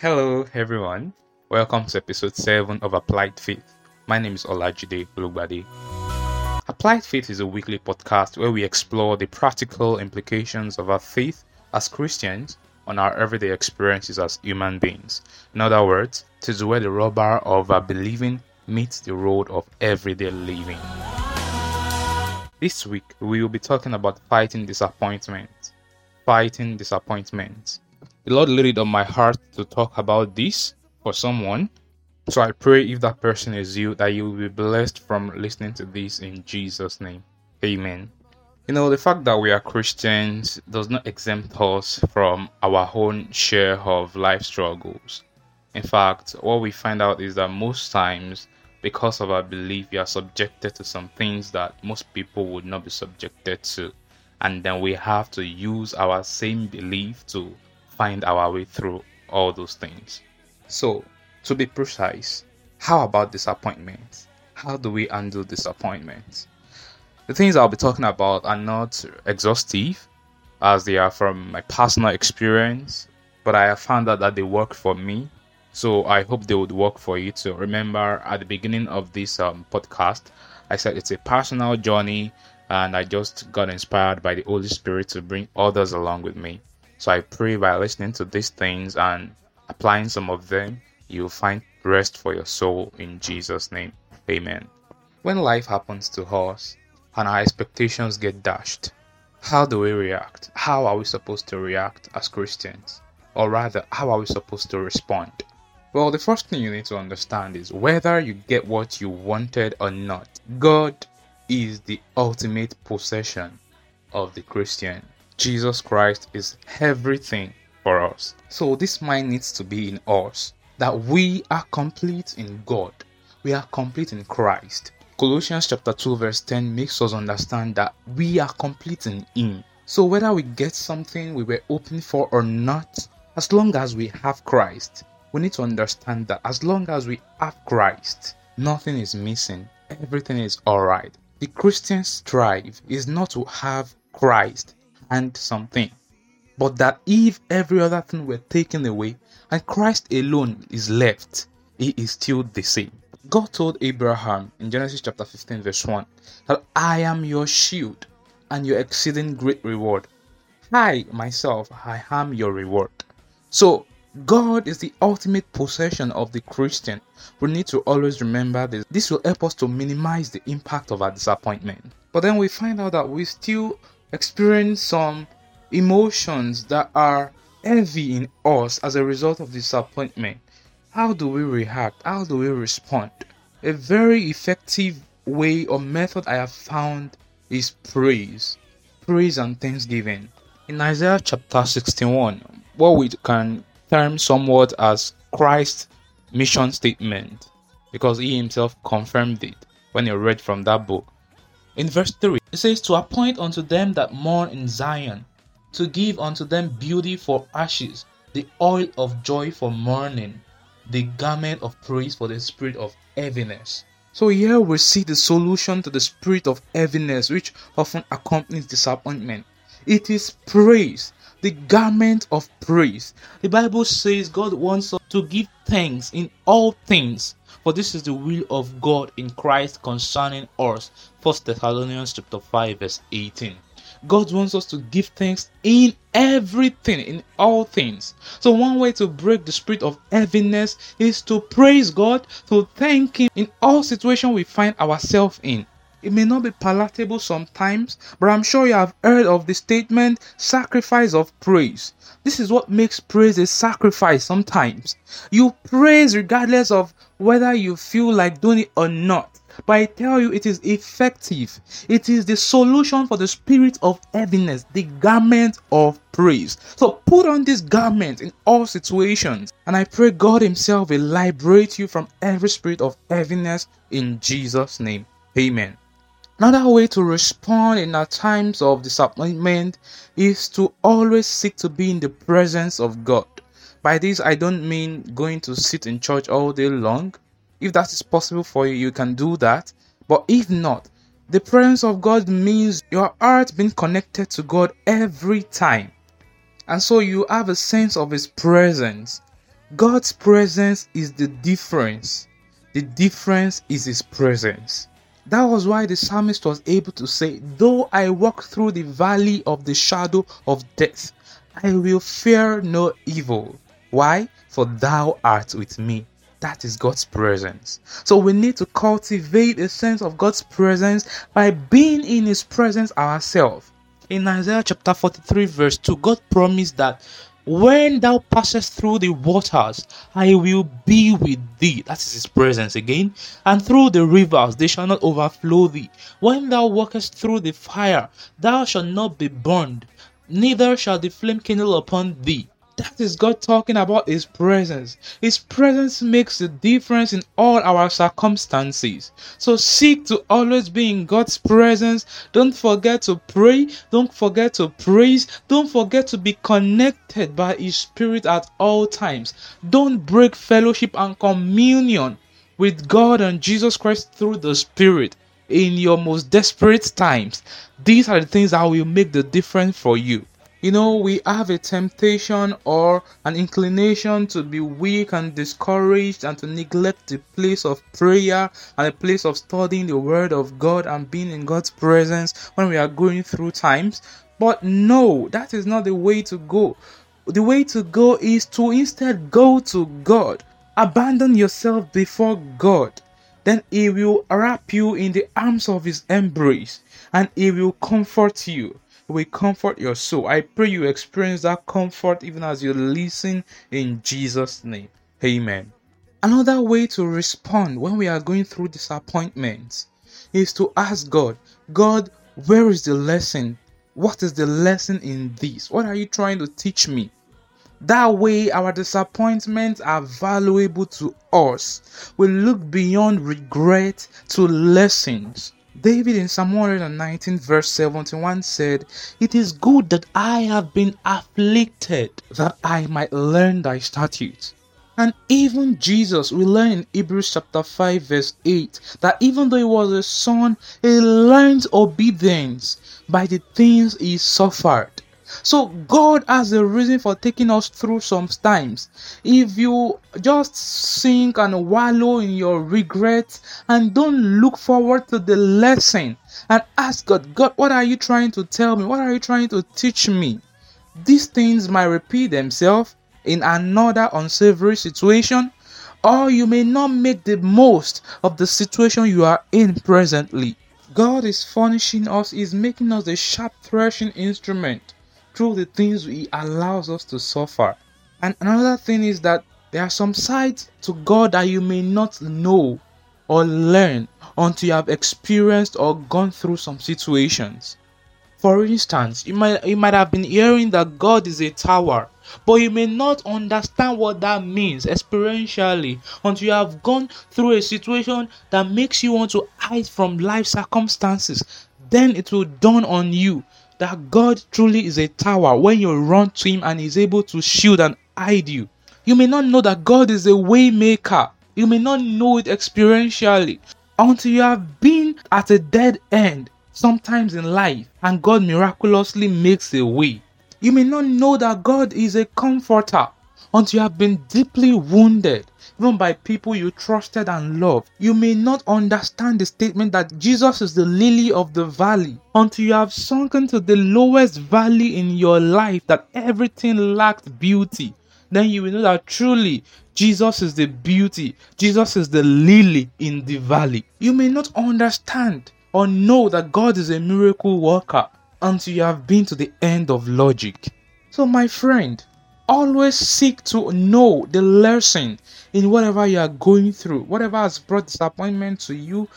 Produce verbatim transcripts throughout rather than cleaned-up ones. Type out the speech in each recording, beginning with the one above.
Hello everyone, welcome to episode seven of Applied Faith. My name is Olajide Olugbade. Applied Faith is a weekly podcast where we explore the practical implications of our faith as Christians on our everyday experiences as human beings. In other words, this is where the rubber of our believing meets the road of everyday living. This week, we will be talking about fighting disappointment. Fighting disappointment. The Lord laid it on my heart to talk about this for someone. So I pray if that person is you, that you will be blessed from listening to this in Jesus' name. Amen. You know, the fact that we are Christians does not exempt us from our own share of life struggles. In fact, what we find out is that most times, because of our belief, we are subjected to some things that most people would not be subjected to. And then we have to use our same belief to find our way through all those things. So, to be precise, how about disappointment? How do we handle disappointment? The things I'll be talking about are not exhaustive, as they are from my personal experience, but I have found out that they work for me, so I hope they would work for you too. Remember, at the beginning of this um, podcast, I said it's a personal journey, and I just got inspired by the Holy Spirit to bring others along with me. So I pray by listening to these things and applying some of them, you'll find rest for your soul in Jesus' name. Amen. When life happens to us and our expectations get dashed, how do we react? How are we supposed to react as Christians? Or rather, how are we supposed to respond? Well, the first thing you need to understand is whether you get what you wanted or not, God is the ultimate possession of the Christian. Jesus Christ is everything for us. So this mind needs to be in us, that we are complete in God. We are complete in Christ. Colossians chapter two verse ten makes us understand that we are complete in Him. So whether we get something we were hoping for or not, as long as we have Christ, we need to understand that as long as we have Christ, nothing is missing. Everything is alright. The Christian's strive is not to have Christ and something, but that if every other thing were taken away and Christ alone is left, He is still the same. God told Abraham in Genesis chapter fifteen verse one that I am your shield and your exceeding great reward. I myself, I am your reward. So God is the ultimate possession of the Christian. We need to always remember this. This will help us to minimize the impact of our disappointment. But then we find out that we still experience some emotions that are heavy in us as a result of disappointment. How do we react? How do we respond? A very effective way or method I have found is praise. Praise and thanksgiving. In Isaiah chapter sixty-one, what we can term somewhat as Christ's mission statement, because He Himself confirmed it when you read from that book. In verse three, it says, to appoint unto them that mourn in Zion, to give unto them beauty for ashes, the oil of joy for mourning, the garment of praise for the spirit of heaviness. So here we see the solution to the spirit of heaviness, which often accompanies disappointment. It is praise, the garment of praise. The Bible says God wants us to give thanks in all things, for this is the will of God in Christ concerning us. First Thessalonians chapter five verse eighteen. God wants us to give thanks in everything, in all things. So one way to break the spirit of heaviness is to praise God, to thank Him in all situations we find ourselves in. It may not be palatable sometimes, but I'm sure you have heard of the statement, sacrifice of praise. This is what makes praise a sacrifice sometimes. You praise regardless of whether you feel like doing it or not. But I tell you, it is effective. It is the solution for the spirit of heaviness, the garment of praise. So put on this garment in all situations. And I pray God Himself will liberate you from every spirit of heaviness in Jesus' name. Amen. Another way to respond in our times of disappointment is to always seek to be in the presence of God. By this, I don't mean going to sit in church all day long. If that is possible for you, you can do that. But if not, the presence of God means your heart being connected to God every time. And so you have a sense of His presence. God's presence is the difference. The difference is His presence. That was why the psalmist was able to say, though I walk through the valley of the shadow of death, I will fear no evil. Why? For thou art with me. That is God's presence. So we need to cultivate a sense of God's presence by being in His presence ourselves. In Isaiah chapter forty-three verse two, God promised that when thou passest through the waters, I will be with thee. That is His presence again. And through the rivers, they shall not overflow thee. When thou walkest through the fire, thou shalt not be burned, neither shall the flame kindle upon thee. That is God talking about His presence. His presence makes a difference in all our circumstances. So seek to always be in God's presence. Don't forget to pray. Don't forget to praise. Don't forget to be connected by His Spirit at all times. Don't break fellowship and communion with God and Jesus Christ through the Spirit in your most desperate times. These are the things that will make the difference for you. You know, we have a temptation or an inclination to be weak and discouraged and to neglect the place of prayer and a place of studying the Word of God and being in God's presence when we are going through times. But no, that is not the way to go. The way to go is to instead go to God. Abandon yourself before God. Then He will wrap you in the arms of His embrace and He will comfort you. We comfort your soul. I pray you experience that comfort even as you listen in Jesus' name. Amen. Another way to respond when we are going through disappointments is to ask God, God, where is the lesson? What is the lesson in this? What are you trying to teach me? That way, our disappointments are valuable to us. We look beyond regret to lessons. David in Psalm one nineteen verse seventy-one said, it is good that I have been afflicted, that I might learn thy statutes. And even Jesus, we learn in Hebrews chapter five verse eight, that even though he was a son, he learned obedience by the things he suffered. So God has a reason for taking us through some times. If you just sink and wallow in your regret and don't look forward to the lesson and ask God, God, what are you trying to tell me? What are you trying to teach me? These things might repeat themselves in another unsavory situation, or you may not make the most of the situation you are in presently. God is furnishing us, is making us a sharp threshing instrument through the things He allows us to suffer. And another thing is that there are some sides to God that you may not know or learn until you have experienced or gone through some situations. For instance, you might, you might have been hearing that God is a tower, but you may not understand what that means experientially until you have gone through a situation that makes you want to hide from life circumstances. Then it will dawn on you that God truly is a tower when you run to Him and is able to shield and hide you. You may not know that God is a way maker. You may not know it experientially until you have been at a dead end sometimes in life and God miraculously makes a way. You may not know that God is a comforter until you have been deeply wounded, even by people you trusted and loved. You may not understand the statement that Jesus is the lily of the valley until you have sunken to the lowest valley in your life, that everything lacked beauty. Then you will know that truly Jesus is the beauty. Jesus is the lily in the valley. You may not understand or know that God is a miracle worker until you have been to the end of logic. So my friend, always seek to know the lesson in whatever you are going through, whatever has brought disappointment to you.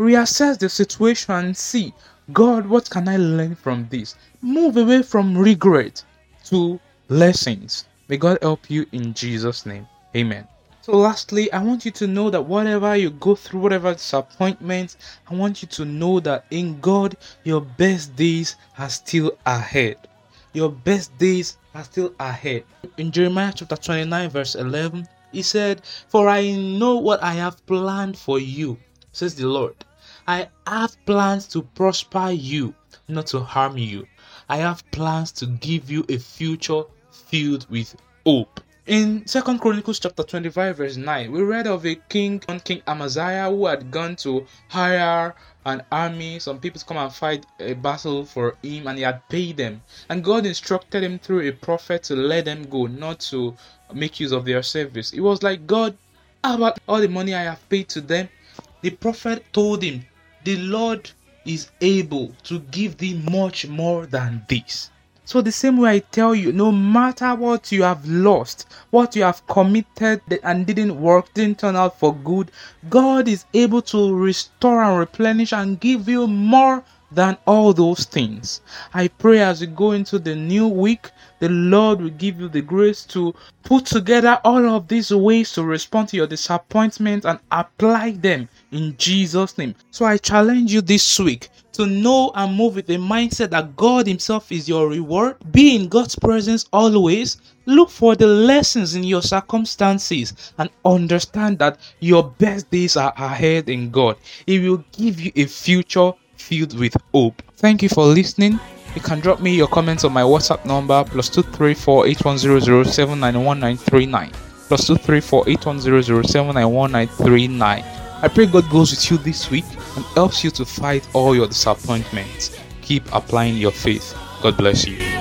Reassess the situation and see, God, what can I learn from this? Move away from regret to lessons. May God help you in Jesus' name. Amen. So lastly, I want you to know that whatever you go through, whatever disappointment, I want you to know that in God, your best days are still ahead. Your best days are still ahead. In Jeremiah chapter twenty-nine verse eleven, He said, for I know what I have planned for you, says the Lord. I have plans to prosper you, not to harm you. I have plans to give you a future filled with hope. In Second Chronicles chapter twenty-five verse nine, we read of a king, King Amaziah, who had gone to hire an army, some people to come and fight a battle for him, and he had paid them. And God instructed him through a prophet to let them go, not to make use of their service. It was like, God, how about all the money I have paid to them? The prophet told him, the Lord is able to give thee much more than this. So the same way I tell you, no matter what you have lost, what you have committed and didn't work, didn't turn out for good, God is able to restore and replenish and give you more than all those things. I pray as we go into the new week, the Lord will give you the grace to put together all of these ways to respond to your disappointment and apply them in Jesus' name. So I challenge you this week to know and move with a mindset that God Himself is your reward. Be in God's presence always. Look for the lessons in your circumstances and understand that your best days are ahead in God. He will give you a future filled with hope. Thank you for listening. You can drop me your comments on my WhatsApp number plus two three four eight one zero zero seven nine one nine three nine plus two three four eight one zero zero seven nine one nine three nine. I pray God goes with you this week and helps you to fight all your disappointments. Keep applying your faith. God bless you.